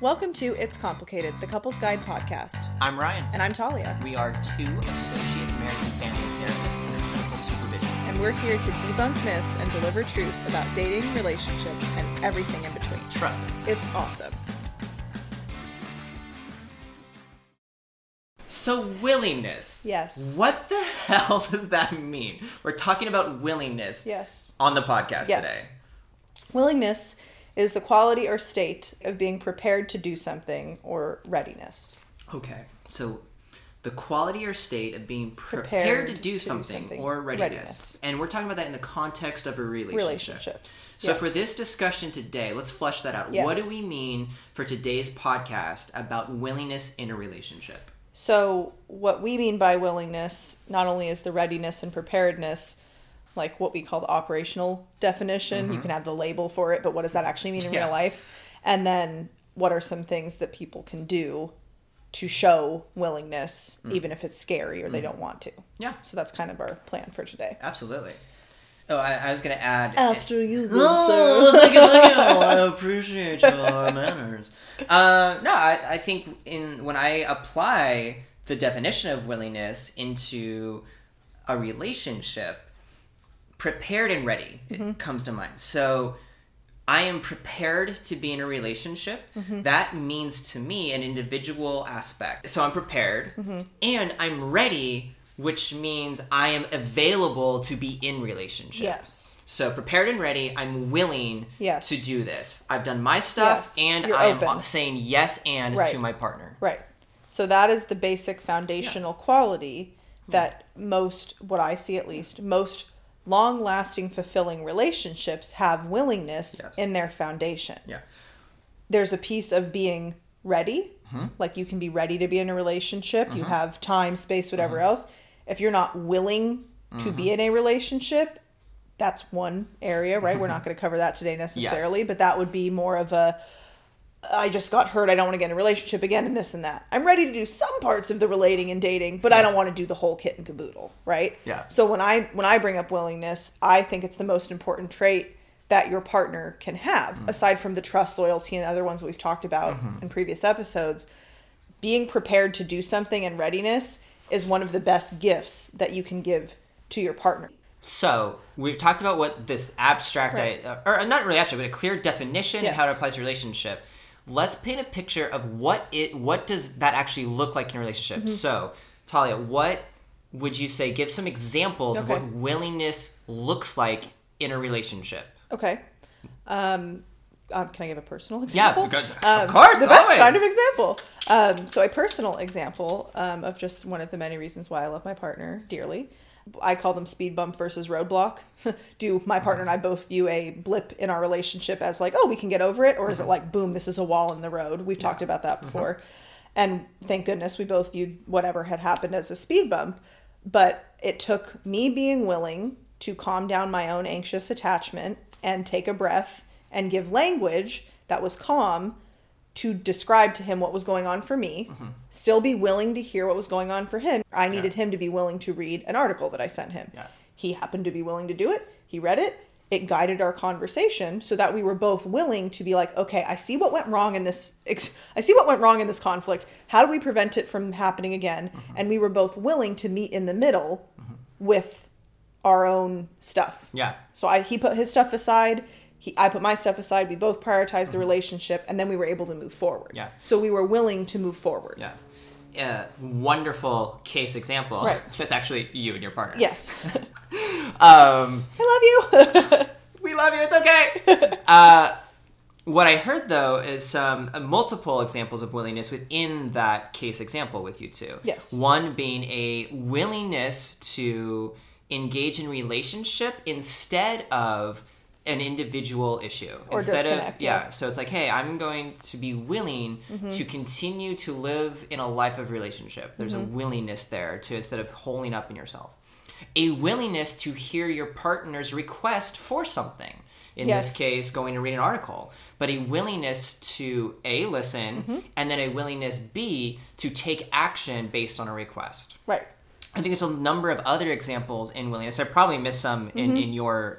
Welcome to It's Complicated, the Couples Guide podcast. I'm Ryan. And I'm Talia. We are two associate married family therapists under clinical supervision. And we're here to debunk myths and deliver truth about dating, relationships, and everything in between. Trust us. It's awesome. So willingness. Yes. What the hell does that mean? We're talking about willingness on the podcast today. Willingness is the quality or state of being prepared to do something or readiness. Okay. So the quality or state of being prepared to do something or readiness. And we're talking about that in the context of a relationship. So for this discussion today, let's flesh that out. Yes. What do we mean for today's podcast about willingness in a relationship? So what we mean by willingness not only is the readiness and preparedness, like what we call the operational definition. Mm-hmm. You can have the label for it, but what does that actually mean in real life? And then what are some things that people can do to show willingness, even if it's scary or they don't want to? Yeah. So that's kind of our plan for today. Absolutely. Oh, I was going to add... After you, good sir. Thank you. I appreciate your manners. I think when I apply the definition of willingness into a relationship... Prepared and ready, it comes to mind. So I am prepared to be in a relationship. Mm-hmm. That means to me an individual aspect. So I'm prepared and I'm ready, which means I am available to be in relationship. Yes. So prepared and ready, I'm willing to do this. I've done my stuff and I'm saying yes and to my partner. Right. So that is the basic foundational quality that most, what I see at least, most long-lasting, fulfilling relationships have willingness in their foundation. Yeah. There's a piece of being ready. Mm-hmm. Like you can be ready to be in a relationship. Mm-hmm. You have time, space, whatever else. If you're not willing to be in a relationship, that's one area, right? We're not going to cover that today necessarily, but that would be more of a, I just got hurt. I don't want to get in a relationship again and this and that. I'm ready to do some parts of the relating and dating, but I don't want to do the whole kit and caboodle, right? Yeah. So when I bring up willingness, I think it's the most important trait that your partner can have, aside from the trust, loyalty, and other ones we've talked about in previous episodes. Being prepared to do something and readiness is one of the best gifts that you can give to your partner. So we've talked about what this abstract, or not really abstract, but a clear definition of how it applies to relationship. Let's paint a picture of what does that actually look like in a relationship. Mm-hmm. So, Talia, what would you say? Give some examples of what willingness looks like in a relationship. Okay. Can I give a personal example? Yeah, of course, the best kind of example. So a personal example of just one of the many reasons why I love my partner dearly. I call them speed bump versus roadblock. Do my partner and I both view a blip in our relationship as like, oh, we can get over it? Or is it like, boom, this is a wall in the road? We've talked about that before. And thank goodness we both viewed whatever had happened as a speed bump. But it took me being willing to calm down my own anxious attachment and take a breath and give language that was calm to describe to him what was going on for me, still be willing to hear what was going on for him. I needed him to be willing to read an article that I sent him. Yeah. He happened to be willing to do it. He read it. It guided our conversation so that we were both willing to be like, okay, I see what went wrong in this. I see what went wrong in this conflict. How do we prevent it from happening again? Mm-hmm. And we were both willing to meet in the middle with our own stuff. Yeah. So he put his stuff aside. I put my stuff aside. We both prioritized the relationship, and then we were able to move forward. Yeah. So we were willing to move forward. Yeah. Wonderful case example. Right. That's actually you and your partner. Yes. I love you. We love you. It's okay. What I heard, though, is multiple examples of willingness within that case example with you two. Yes. One being a willingness to engage in relationship instead of an individual issue, or instead of so it's like, hey, I'm going to be willing to continue to live in a life of relationship. There's a willingness there to, instead of holding up in yourself, a willingness to hear your partner's request for something, in this case going to read an article, but a willingness to A, listen, and then a willingness B, to take action based on a request. Right. I think there's a number of other examples in willingness. I probably missed some in your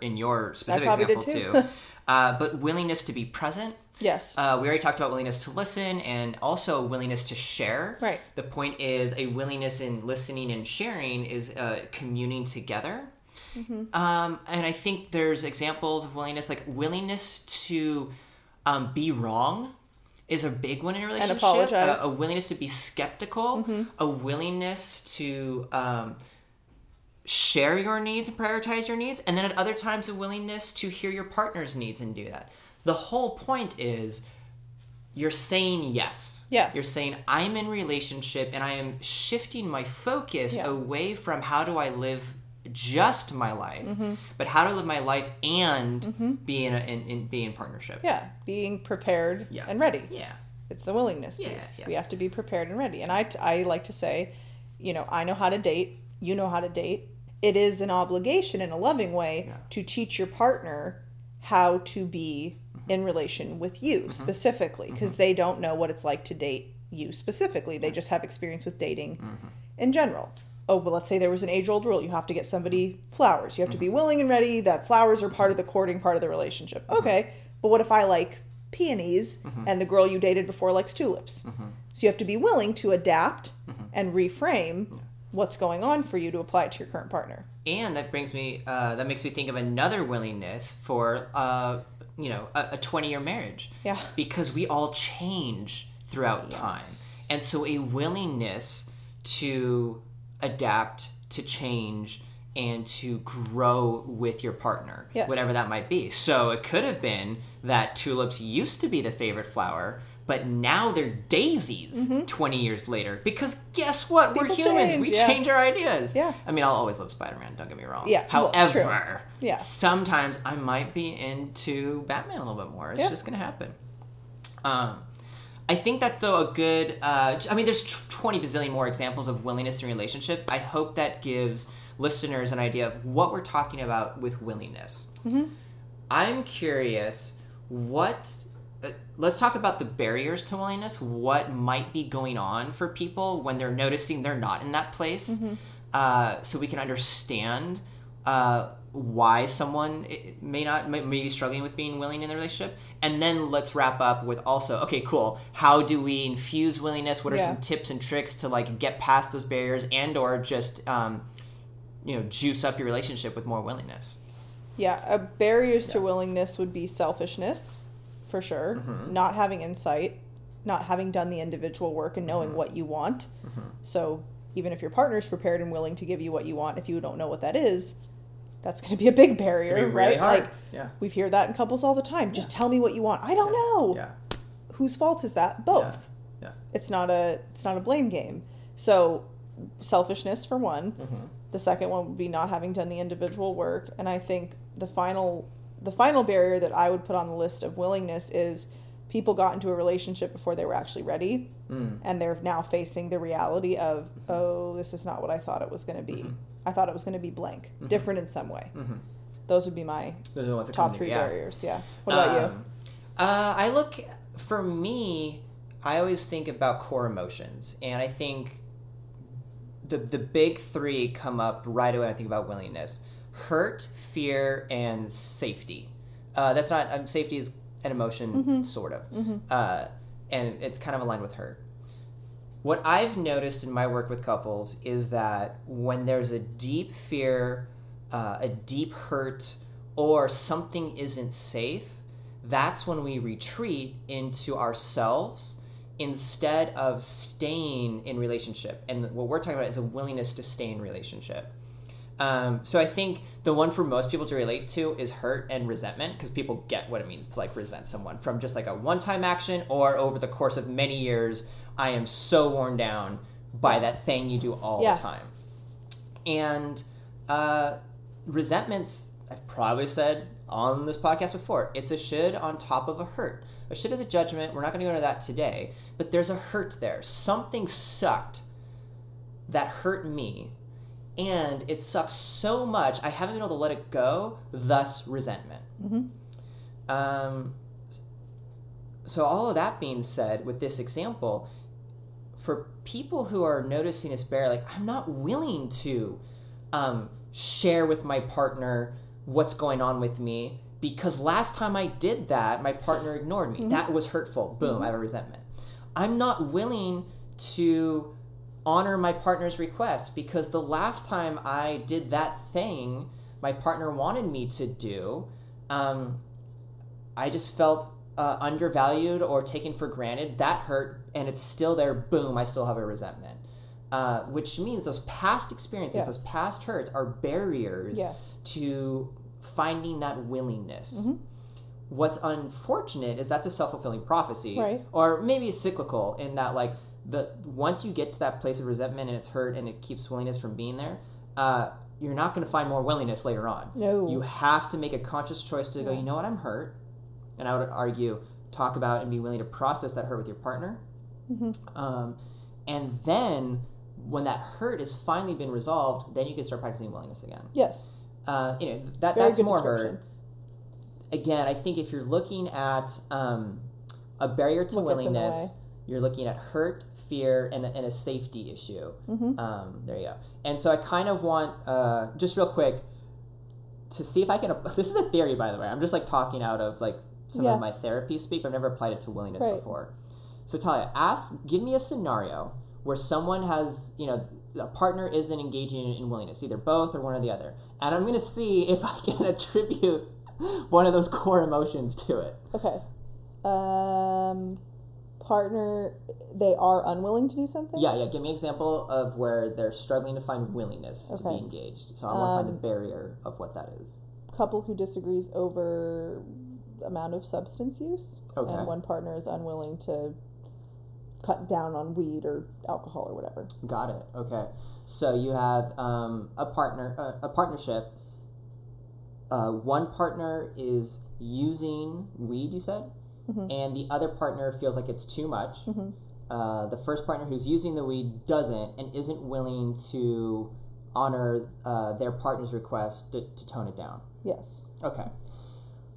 specific example too. But willingness to be present, Yes. We already talked about willingness to listen and also willingness to share. Right. The point is a willingness in listening and sharing is communing together. Mm-hmm. And I think there's examples of willingness, like willingness to be wrong is a big one in a relationship. And apologize. A willingness to be skeptical. Mm-hmm. A willingness to share your needs and prioritize your needs. And then at other times, a willingness to hear your partner's needs and do that. The whole point is you're saying yes. Yes. You're saying I'm in relationship and I am shifting my focus away from how do I live just my life, mm-hmm. but how to live my life and mm-hmm. be in partnership. Yeah. Being prepared and ready. Yeah. It's the willingness piece. Yeah. We have to be prepared and ready. And I like to say, I know how to date. You know how to date. It is an obligation in a loving way to teach your partner how to be in relation with you specifically, because they don't know what it's like to date you specifically. They just have experience with dating in general. Oh, well, let's say there was an age-old rule. You have to get somebody flowers. You have to be willing and ready that flowers are part of the courting, part of the relationship. Okay, but what if I like peonies and the girl you dated before likes tulips? So you have to be willing to adapt and reframe what's going on for you to apply it to your current partner. And that brings me, that makes me think of another willingness for, a 20-year marriage. Yeah. Because we all change throughout time. And so a willingness to adapt, to change, and to grow with your partner, whatever that might be. So it could have been that tulips used to be the favorite flower, but now they're daisies 20 years later. Because guess what? People We're humans. Change. We change our ideas. Yeah. I mean, I'll always love Spider-Man, don't get me wrong. Yeah. However, sometimes I might be into Batman a little bit more. It's just going to happen. I think that's, though, a good... I mean, there's 20 bazillion more examples of willingness in relationship. I hope that gives listeners an idea of what we're talking about with willingness. Mm-hmm. I'm curious, what... Let's talk about the barriers to willingness, what might be going on for people when they're noticing they're not in that place, so we can understand why someone may be struggling with being willing in the relationship. And then let's wrap up with also, okay, cool, how do we infuse willingness? What are some tips and tricks to like get past those barriers and or just juice up your relationship with more willingness? Barriers to willingness would be selfishness. For sure. Not having insight, not having done the individual work and knowing what you want. So even if your partner's prepared and willing to give you what you want, if you don't know what that is, that's going to be a big barrier, really, right? Hard. Like we hear that in couples all the time. Just tell me what you want. I don't know. Whose fault is that? Both. Yeah. It's not a blame game. So selfishness for one. The second one would be not having done the individual work. And I think the final barrier that I would put on the list of willingness is people got into a relationship before they were actually ready, and they're now facing the reality of, oh, this is not what I thought it was going to be. I thought it was going to be blank, different in some way. Those would be my top three barriers. Yeah. What about you? For me, I always think about core emotions, and I think the big three come up right away when I think about willingness. Hurt, fear, and safety. That's not... safety is an emotion, sort of. And it's kind of aligned with hurt. What I've noticed in my work with couples is that when there's a deep fear, a deep hurt, or something isn't safe, that's when we retreat into ourselves instead of staying in relationship. And what we're talking about is a willingness to stay in relationship. So I think the one for most people to relate to is hurt and resentment, because people get what it means to like resent someone from just like a one-time action or over the course of many years. I am so worn down by that thing you do all the time. And resentments, I've probably said on this podcast before, it's a should on top of a hurt. A should is a judgment. We're not going to go into that today, but there's a hurt there. Something sucked that hurt me. And it sucks so much, I haven't been able to let it go, thus resentment. So all of that being said, with this example, for people who are noticing this barrier, like, I'm not willing to share with my partner what's going on with me, because last time I did that, my partner ignored me. Mm-hmm. That was hurtful. Boom, mm-hmm. I have a resentment. I'm not willing to honor my partner's request because the last time I did that thing my partner wanted me to do, I just felt undervalued or taken for granted. That hurt, and it's still there. Boom, I still have a resentment. Which means those past experiences, yes. those past hurts are barriers yes. to finding that willingness. Mm-hmm. What's unfortunate is that's a self-fulfilling prophecy, right. or maybe it's cyclical in that, like, once you get to that place of resentment and it's hurt and it keeps willingness from being there, you're not going to find more willingness later on. No. You have to make a conscious choice to go, you know what, I'm hurt. And I would argue, talk about and be willing to process that hurt with your partner. Mm-hmm. And then when that hurt has finally been resolved, then you can start practicing willingness again. Yes. That's more hurt. Again, I think if you're looking at a barrier to willingness, you're looking at hurt, fear, and a safety issue. Mm-hmm. There you go. And so I kind of want, just real quick, to see if I can... This is a theory, by the way. I'm just, like, talking out of, like, some of my therapy speak, but I've never applied it to willingness before. So, Talia, give me a scenario where someone has, a partner isn't engaging in willingness, either both or one or the other. And I'm going to see if I can attribute one of those core emotions to it. Okay. Partner, they are unwilling to do something? Yeah. Give me an example of where they're struggling to find willingness to be engaged. So I want to find the barrier of what that is. Couple who disagrees over amount of substance use. Okay. And one partner is unwilling to cut down on weed or alcohol or whatever. Got it. Okay. So you have a partnership. One partner is using weed, you said? Mm-hmm. And the other partner feels like it's too much. Mm-hmm. The first partner who's using the weed doesn't and isn't willing to honor their partner's request to tone it down. Yes. Okay.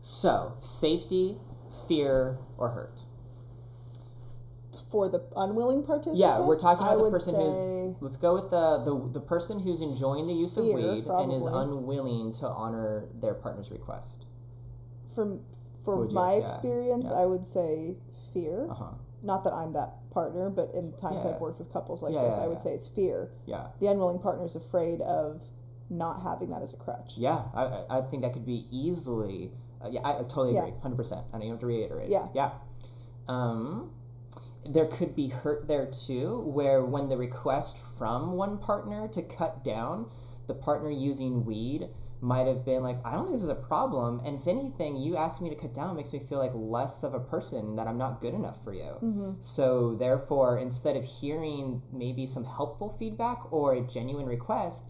So, safety, fear, or hurt? For the unwilling participant? Yeah, we're talking about the person who's... Let's go with the person who's enjoying the use of weed probably. And is unwilling to honor their partner's request. For my experience, I would say fear. Uh-huh. Not that I'm that partner, but in times I've worked with couples like this, I would say it's fear. Yeah. The unwilling partner is afraid of not having that as a crutch. Yeah, I think that could be easily... I totally agree, 100%. I don't even have to reiterate. Yeah. Yeah. There could be hurt there, too, where when the request from one partner to cut down, the partner using weed... might have been like, I don't think this is a problem, and if anything, you asking me to cut down makes me feel like less of a person, that I'm not good enough for you. Mm-hmm. So therefore, instead of hearing maybe some helpful feedback or a genuine request,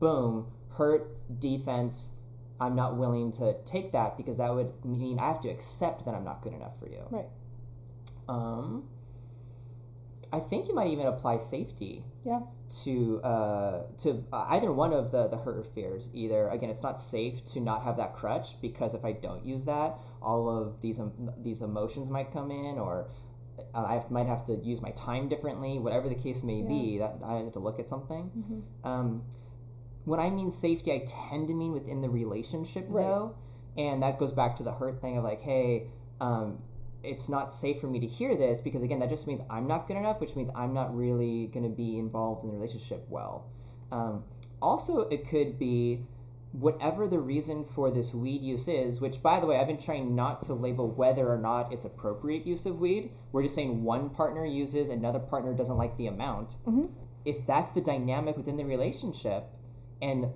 boom, hurt, defense, I'm not willing to take that because that would mean I have to accept that I'm not good enough for you. Right. I think you might even apply safety to either one of the hurt or fears. Either, again, it's not safe to not have that crutch because if I don't use that, all of these emotions might come in, or I might have to use my time differently, whatever the case may be, that I have to look at something. Mm-hmm. When I mean safety, I tend to mean within the relationship, though, and that goes back to the hurt thing of like, hey... it's not safe for me to hear this because, again, that just means I'm not good enough, which means I'm not really going to be involved in the relationship well. Also, it could be whatever the reason for this weed use is, which, by the way, I've been trying not to label whether or not it's appropriate use of weed. We're just saying one partner uses, another partner doesn't like the amount. Mm-hmm. If that's the dynamic within the relationship, and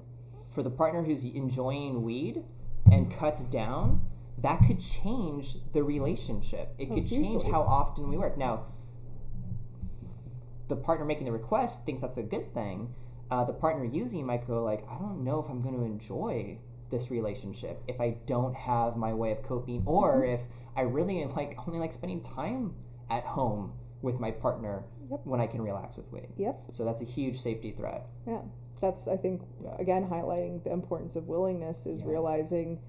for the partner who's enjoying weed and cuts down... that could change the relationship. It could change how often we work. Now, the partner making the request thinks that's a good thing. The partner using might go like, I don't know if I'm going to enjoy this relationship if I don't have my way of coping, or if I really only like spending time at home with my partner when I can relax with weed. Yep. So that's a huge safety threat. Yeah. That's, I think, again, highlighting the importance of willingness is realizing...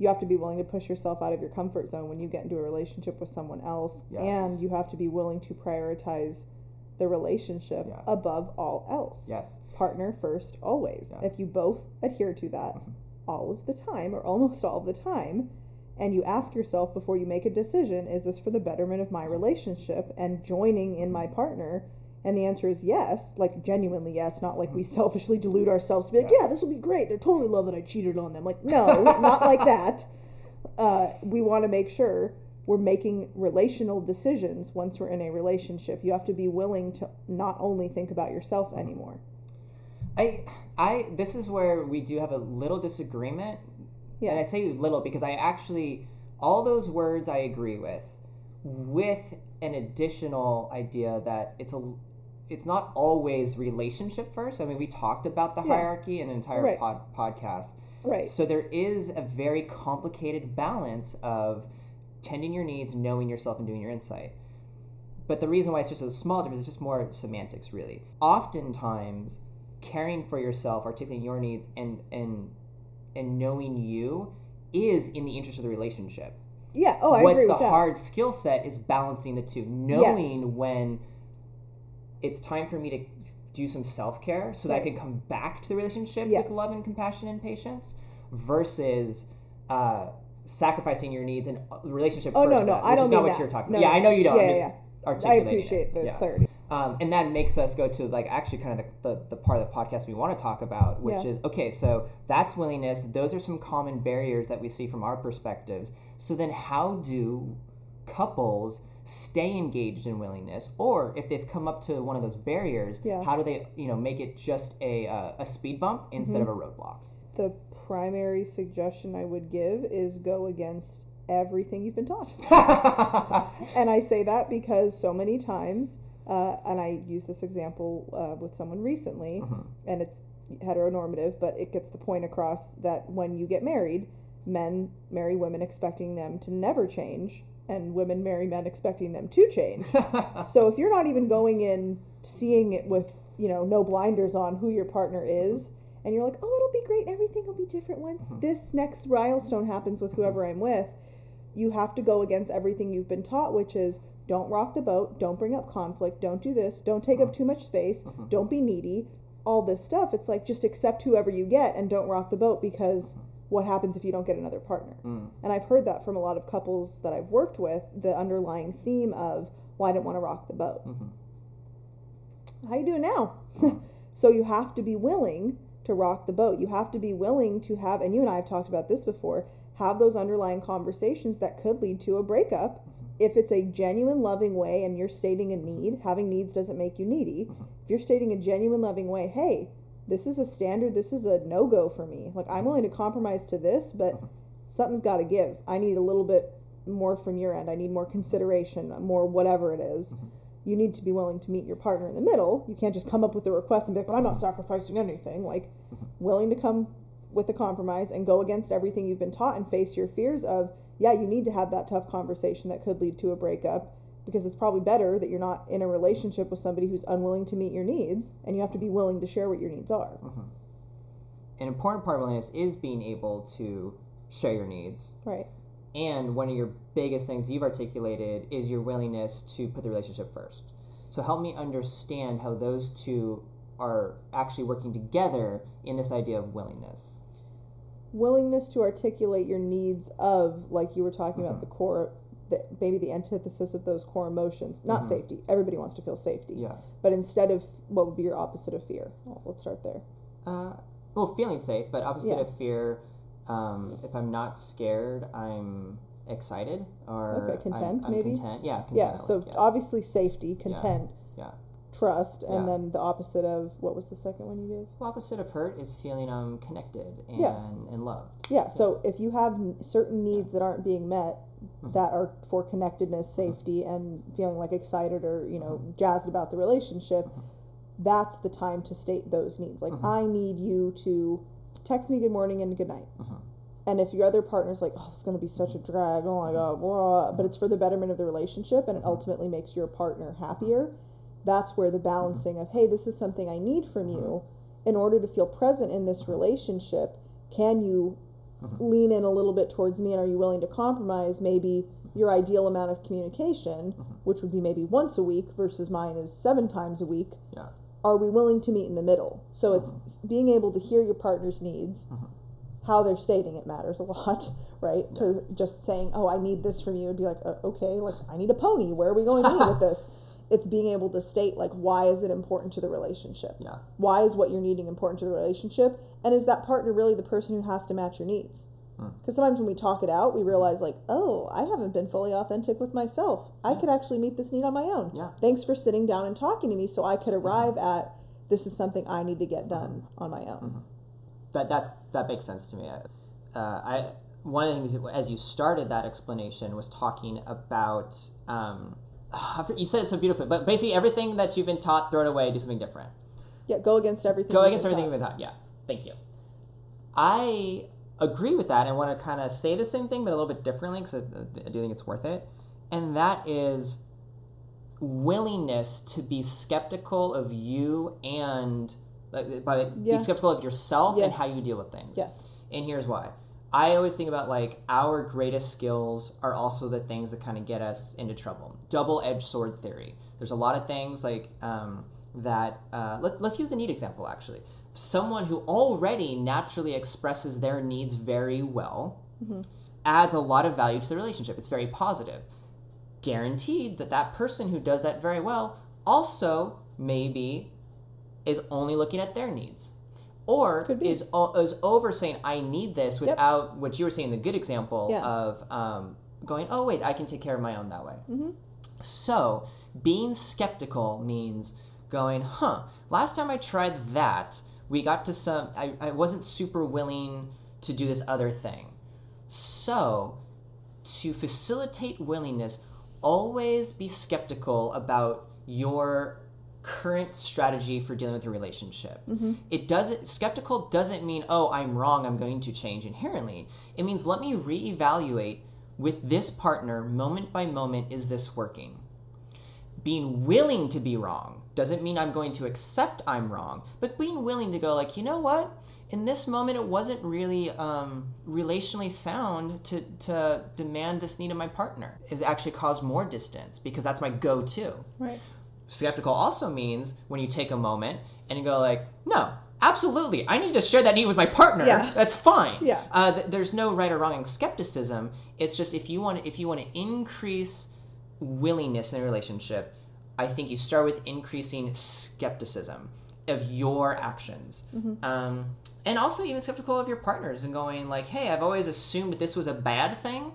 you have to be willing to push yourself out of your comfort zone when you get into a relationship with someone else. Yes. And you have to be willing to prioritize the relationship above all else. Yes. Partner first, always. Yeah. If you both adhere to that all of the time, or almost all of the time, and you ask yourself before you make a decision, is this for the betterment of my relationship and joining in my partner? And the answer is yes, like genuinely yes, not like we selfishly delude ourselves to be like, yeah, this will be great. They're totally love that I cheated on them. Like, no, not like that. We want to make sure we're making relational decisions once we're in a relationship. You have to be willing to not only think about yourself anymore. I this is where we do have a little disagreement. Yeah. And I say little because I actually, all those words I agree with an additional idea that it's not always relationship first. I mean, we talked about the hierarchy in an entire podcast. Right. So there is a very complicated balance of tending your needs, knowing yourself, and doing your insight. But the reason why it's just a small difference is just more semantics, really. Oftentimes, caring for yourself, articulating your needs, and knowing you is in the interest of the relationship. Yeah, oh, I agree with that. What's the hard skill set is balancing the two. Knowing when it's time for me to do some self-care so that I can come back to the relationship with love and compassion and patience versus sacrificing your needs and relationship first. Oh, no, I don't mean that. Which is not what you're talking about. No. Yeah, I know you don't. Yeah, articulating I appreciate it. The clarity. And that makes us go to like actually kind of the part of the podcast we want to talk about, which is, okay, so that's willingness. Those are some common barriers that we see from our perspectives. So then how do couples stay engaged in willingness? Or if they've come up to one of those barriers, how do they, make it just a speed bump instead of a roadblock? The primary suggestion I would give is go against everything you've been taught. And I say that because so many times... and I used this example with someone recently, and it's heteronormative, but it gets the point across that when you get married, men marry women expecting them to never change, and women marry men expecting them to change. So if you're not even going in seeing it with, no blinders on who your partner is, and you're like, oh, it'll be great, everything will be different once this next milestone happens with whoever I'm with, you have to go against everything you've been taught, which is, don't rock the boat, don't bring up conflict, don't do this, don't take up too much space, don't be needy, all this stuff. It's like, just accept whoever you get and don't rock the boat, because what happens if you don't get another partner? And I've heard that from a lot of couples that I've worked with, the underlying theme of, well, I don't want to rock the boat. How you doing now? So you have to be willing to rock the boat. You have to be willing to have, and you and I have talked about this before, have those underlying conversations that could lead to a breakup. If it's a genuine loving way and you're stating a need, having needs doesn't make you needy. If you're stating a genuine loving way, hey, this is a standard, this is a no-go for me. Like, I'm willing to compromise to this, but something's got to give. I need a little bit more from your end. I need more consideration, more whatever it is. You need to be willing to meet your partner in the middle. You can't just come up with a request and be like, but I'm not sacrificing anything. Like, willing to come with a compromise and go against everything you've been taught and face your fears of, yeah, you need to have that tough conversation that could lead to a breakup, because it's probably better that you're not in a relationship with somebody who's unwilling to meet your needs, and you have to be willing to share what your needs are. An important part of willingness is being able to share your needs. Right. And one of your biggest things you've articulated is your willingness to put the relationship first. So help me understand how those two are actually working together in this idea of willingness. Willingness to articulate your needs of, like you were talking about, the core, maybe the antithesis of those core emotions. Not safety. Everybody wants to feel safety. Yeah. But instead of, what would be your opposite of fear? Well, let's start there. Feeling safe, but opposite of fear, if I'm not scared, I'm excited. Or content, I'm maybe? Content. Yeah, content. Yeah, so obviously safety, content. Yeah. Trust, and then the opposite of, what was the second one you gave? Well, opposite of hurt is feeling connected and, and loved. Yeah, so if you have certain needs that aren't being met, that are for connectedness, safety, and feeling like excited or, jazzed about the relationship, that's the time to state those needs. Like, I need you to text me good morning and good night. And if your other partner's like, oh, it's going to be such a drag, oh my God, blah, but it's for the betterment of the relationship, and it ultimately makes your partner happier, that's where the balancing of, hey, this is something I need from you. In order to feel present in this relationship, can you lean in a little bit towards me, and are you willing to compromise maybe your ideal amount of communication, which would be maybe once a week versus mine is 7 times a week? Yeah. Are we willing to meet in the middle? So it's being able to hear your partner's needs, how they're stating it matters a lot, right? Yeah. Just saying, oh, I need this from you, would be like, okay, like, I need a pony. Where are we going with this? It's being able to state, like, why is it important to the relationship? Yeah. Why is what you're needing important to the relationship? And is that partner really the person who has to match your needs? Because sometimes when we talk it out, we realize, like, oh, I haven't been fully authentic with myself. I could actually meet this need on my own. Yeah. Thanks for sitting down and talking to me so I could arrive at this is something I need to get done on my own. Mm-hmm. That makes sense to me. I one of the things, as you started that explanation, was talking about... you said it so beautifully, but basically everything that you've been taught, throw it away, do something different. Yeah, go against everything. Go against everything you've been taught. Yeah, thank you. I agree with that and want to kind of say the same thing, but a little bit differently, because I do think it's worth it. And that is willingness to be skeptical of you and be skeptical of yourself and how you deal with things. Yes. And here's why. I always think about, like, our greatest skills are also the things that kind of get us into trouble. Double-edged sword theory. There's a lot of things like let's use the need example, actually. Someone who already naturally expresses their needs very well adds a lot of value to the relationship. It's very positive. Guaranteed that person who does that very well also maybe is only looking at their needs. Or is over saying, I need this, without what you were saying, the good example of going, oh, wait, I can take care of my own that way. Mm-hmm. So being skeptical means going, last time I tried that, we got to some, I wasn't super willing to do this other thing. So to facilitate willingness, always be skeptical about your current strategy for dealing with your relationship. It doesn't, skeptical doesn't mean, oh, I'm wrong, I'm going to change inherently. It means, let me reevaluate with this partner moment by moment, is this working? Being willing to be wrong doesn't mean I'm going to accept I'm wrong, but being willing to go, like, you know what, in this moment it wasn't really relationally sound to demand this need of my partner. It's actually caused more distance because that's my go-to. Right. Skeptical also means when you take a moment and you go, like, no, absolutely, I need to share that need with my partner. Yeah. That's fine. Yeah. There's no right or wrong in skepticism. It's just if you want to increase willingness in a relationship, I think you start with increasing skepticism of your actions. And also even skeptical of your partners and going, like, hey, I've always assumed this was a bad thing.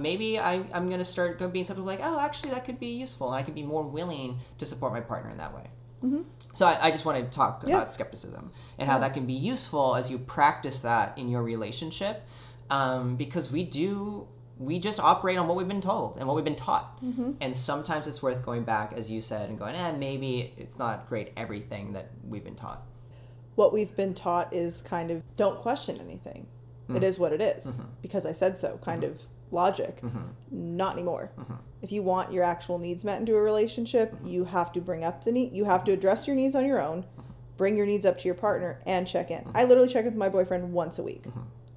Maybe I'm going to start being skeptical, like, oh, actually, that could be useful, and I could be more willing to support my partner in that way. So I just wanted to talk about skepticism and how that can be useful as you practice that in your relationship, because we just operate on what we've been told and what we've been taught. And sometimes it's worth going back, as you said, and going, maybe it's not great, everything that we've been taught. What we've been taught is kind of, don't question anything. It is what it is, because I said so, kind of logic. Not anymore. If you want your actual needs met into a relationship, you have to bring up the need. You have to address your needs on your own, bring your needs up to your partner, and check in. I literally check with my boyfriend once a week.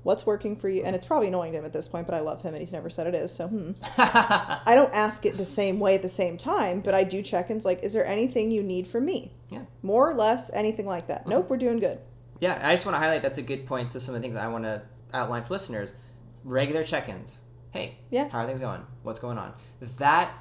What's working for you? And it's probably annoying to him at this point, but I love him and he's never said it is, so I don't ask it the same way at the same time, but I do check-ins, like, is there anything you need from me? Yeah. More or less, anything like that. Nope, we're doing good. Yeah, I just want to highlight, that's a good point to some of the things I want to outline for listeners. Regular check-ins. Hey, how are things going? What's going on? That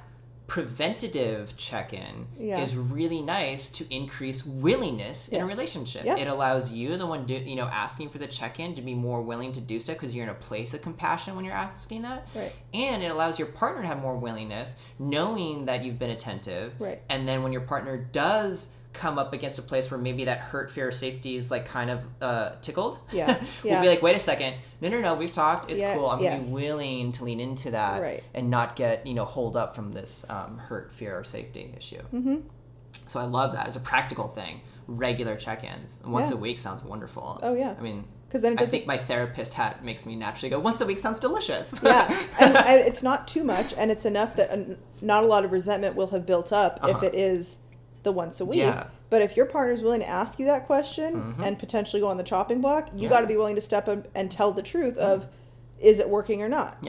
preventative check-in is really nice to increase willingness in a relationship. It allows you, the one asking for the check-in, to be more willing to do so because you're in a place of compassion when you're asking that. Right. And it allows your partner to have more willingness, knowing that you've been attentive. Right. And then when your partner does come up against a place where maybe that hurt, fear, safety is, like, kind of tickled, we'll be like, wait a second, no, we've talked, it's cool, I'm gonna be willing to lean into that, right, and not get holed up from this hurt, fear, or safety issue. So I love that as a practical thing. Regular check-ins once a week sounds wonderful. Oh yeah, I mean, because then I think my therapist hat makes me naturally go, once a week sounds delicious. And it's not too much, and it's enough that not a lot of resentment will have built up if it is the once a week. But if your partner's willing to ask you that question and potentially go on the chopping block, you got to be willing to step up and tell the truth of, is it working or not?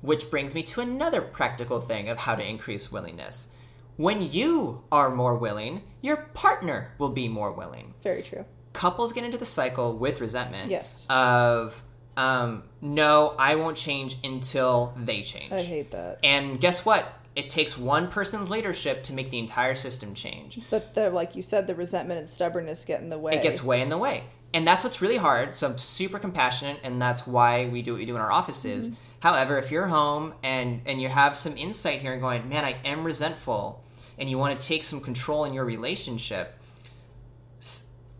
Which brings me to another practical thing of how to increase willingness. When you are more willing, your partner will be more willing. Very true. couples get into the cycle with resentment of no, I won't change until they change. I hate that. And guess what? It takes one person's leadership to make the entire system change. But like you said, the resentment and stubbornness get in the way. It gets way in the way. And that's what's really hard. So I'm super compassionate, and that's why we do what we do in our offices. Mm-hmm. However, if you're home and you have some insight here and going, man, I am resentful, and you want to take some control in your relationship,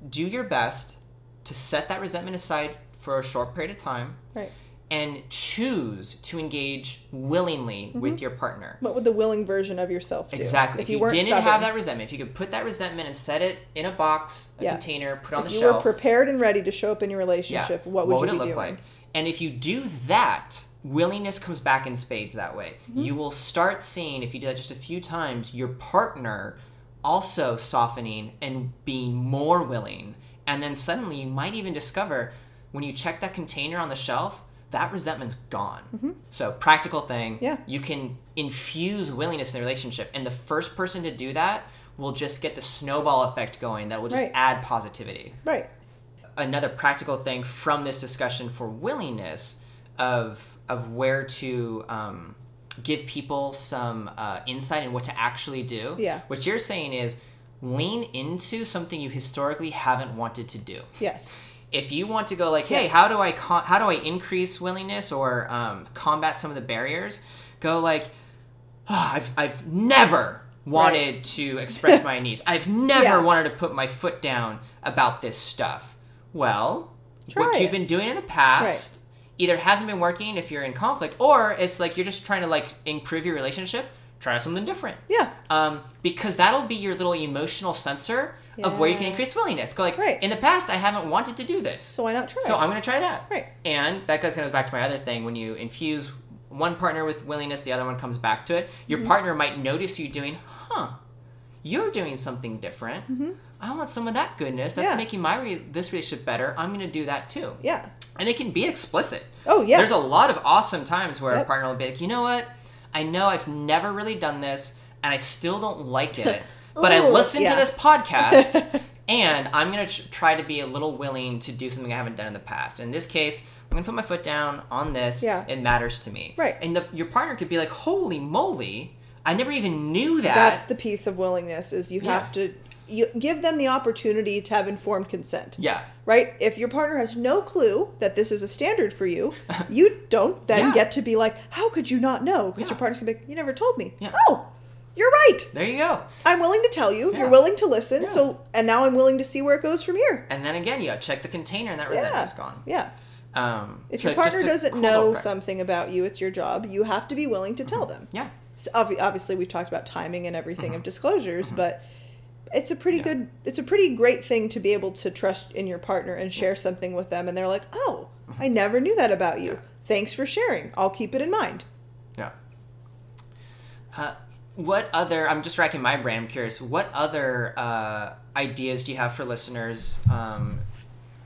do your best to set that resentment aside for a short period of time. Right. And choose to engage willingly mm-hmm. with your partner. What would the willing version of yourself do? Exactly. If you didn't have that resentment, if you could put that resentment and set it in a box, a container, put on the shelf. If you were prepared and ready to show up in your relationship, what would it look like? And if you do that, willingness comes back in spades that way. Mm-hmm. You will start seeing, if you do that just a few times, your partner also softening and being more willing. And then suddenly you might even discover when you check that container on the shelf, that resentment's gone. Mm-hmm. So practical thing, you can infuse willingness in the relationship. And the first person to do that will just get the snowball effect going that will just add positivity. Right. Another practical thing from this discussion for willingness of where to give people some insight in what to actually do. Yeah. What you're saying is lean into something you historically haven't wanted to do. Yes. If you want to go like, hey, how do I increase willingness or combat some of the barriers? Go like, oh, I've never wanted to express my needs. I've never wanted to put my foot down about this stuff. Well, what you've been doing in the past either hasn't been working if you're in conflict, or it's like you're just trying to like improve your relationship. Try something different. Yeah. Because that'll be your little emotional sensor of where you can increase willingness. Go like, in the past, I haven't wanted to do this. So why not try it? So I'm going to try that. Right. And that goes back to my other thing. When you infuse one partner with willingness, the other one comes back to it. Your partner might notice you doing, you're doing something different. Mm-hmm. I want some of that goodness. That's making my this relationship better. I'm going to do that too. Yeah. And it can be explicit. Oh, yeah. There's a lot of awesome times where a partner will be like, you know what? I know I've never really done this, and I still don't like it. But I listened to this podcast, and I'm going to try to be a little willing to do something I haven't done in the past. In this case, I'm going to put my foot down on this. Yeah. It matters to me. Right. And your partner could be like, holy moly, I never even knew that. That's the piece of willingness, is you have to give them the opportunity to have informed consent. Yeah. Right? If your partner has no clue that this is a standard for you, you don't then get to be like, how could you not know? Because your partner's going to be like, you never told me. Yeah. Oh, you're right. There you go. I'm willing to tell you. Yeah. You're willing to listen. Yeah. So, and now I'm willing to see where it goes from here. And then again, you check the container and that resentment's gone. Yeah. If your partner doesn't know something about you, it's your job. You have to be willing to tell them. Yeah. So obviously, we've talked about timing and everything of disclosures, but it's a pretty good, it's a pretty great thing to be able to trust in your partner and share something with them. And they're like, oh, I never knew that about you. Yeah. Thanks for sharing. I'll keep it in mind. Yeah. What other, I'm just racking my brain, I'm curious, what other ideas do you have for listeners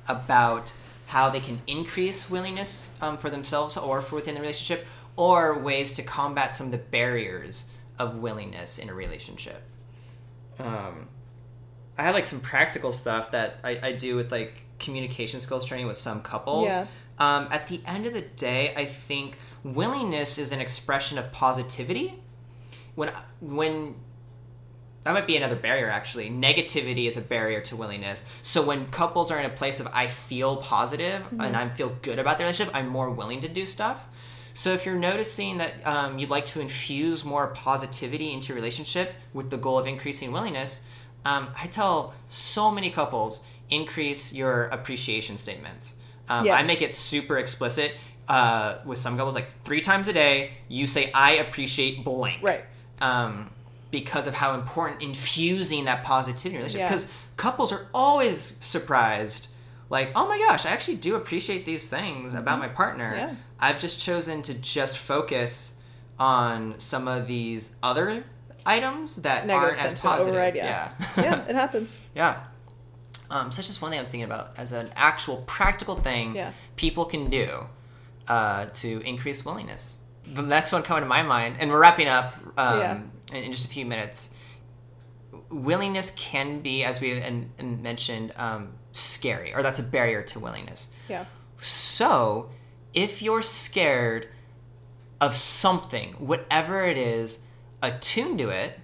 about how they can increase willingness for themselves or for within the relationship, or ways to combat some of the barriers of willingness in a relationship? I had like some practical stuff that I do with like communication skills training with some couples. Yeah. At the end of the day, I think willingness is an expression of positivity. When that might be another barrier, actually. Negativity is a barrier to willingness. So when couples are in a place of I feel positive and I feel good about the relationship, I'm more willing to do stuff. So if you're noticing that you'd like to infuse more positivity into your relationship with the goal of increasing willingness, I tell so many couples, increase your appreciation statements. I make it super explicit with some couples, like 3 times a day, you say, I appreciate blank. Right. Because of how important infusing that positivity in your relationship. Because couples are always surprised, like, oh my gosh, I actually do appreciate these things about my partner. Yeah. I've just chosen to just focus on some of these other items that aren't as positive. Override, yeah, it happens. Yeah. So that's just one thing I was thinking about as an actual practical thing people can do to increase willingness. The next one coming to my mind, and we're wrapping up in just a few minutes, willingness can be, as we mentioned, scary, or that's a barrier to willingness. Yeah. So if you're scared of something, whatever it is, attune to it,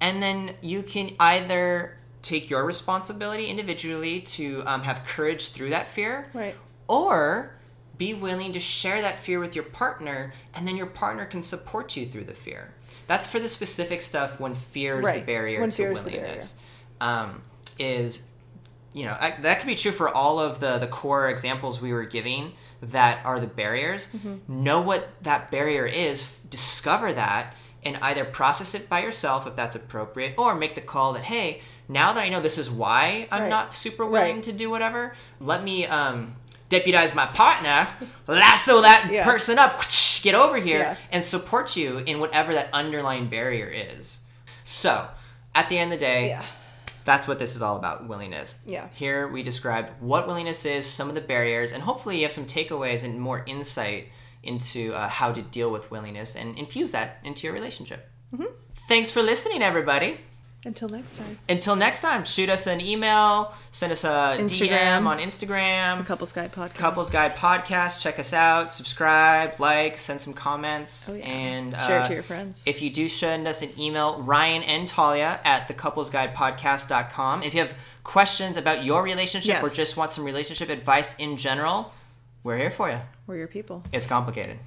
and then you can either take your responsibility individually to have courage through that fear, right, or be willing to share that fear with your partner, and then your partner can support you through the fear. That's for the specific stuff when fear is right. the barrier when to fear willingness. Is, the barrier. That could be true for all of the core examples we were giving that are the barriers. Mm-hmm. Know what that barrier is, discover that, and either process it by yourself if that's appropriate, or make the call that, hey, now that I know this is why I'm right. not super willing right. to do whatever, let me deputize my partner, lasso that yeah. person up, whoosh, get over here, yeah. and support you in whatever that underlying barrier is. So, at the end of the day, yeah. that's what this is all about, willingness. Yeah. Here we described what willingness is, some of the barriers, and hopefully you have some takeaways and more insight into how to deal with willingness and infuse that into your relationship. Mm-hmm. Thanks for listening, everybody. Until next time, shoot us an email, send us a Instagram. DM on Instagram. The Couples Guide Podcast. Check us out, subscribe, like, send some comments. Oh, yeah. And share it to your friends. If you do send us an email, Ryan and Talia at thecouplesguidepodcast.com. If you have questions about your relationship yes. or just want some relationship advice in general, we're here for you. We're your people. It's complicated.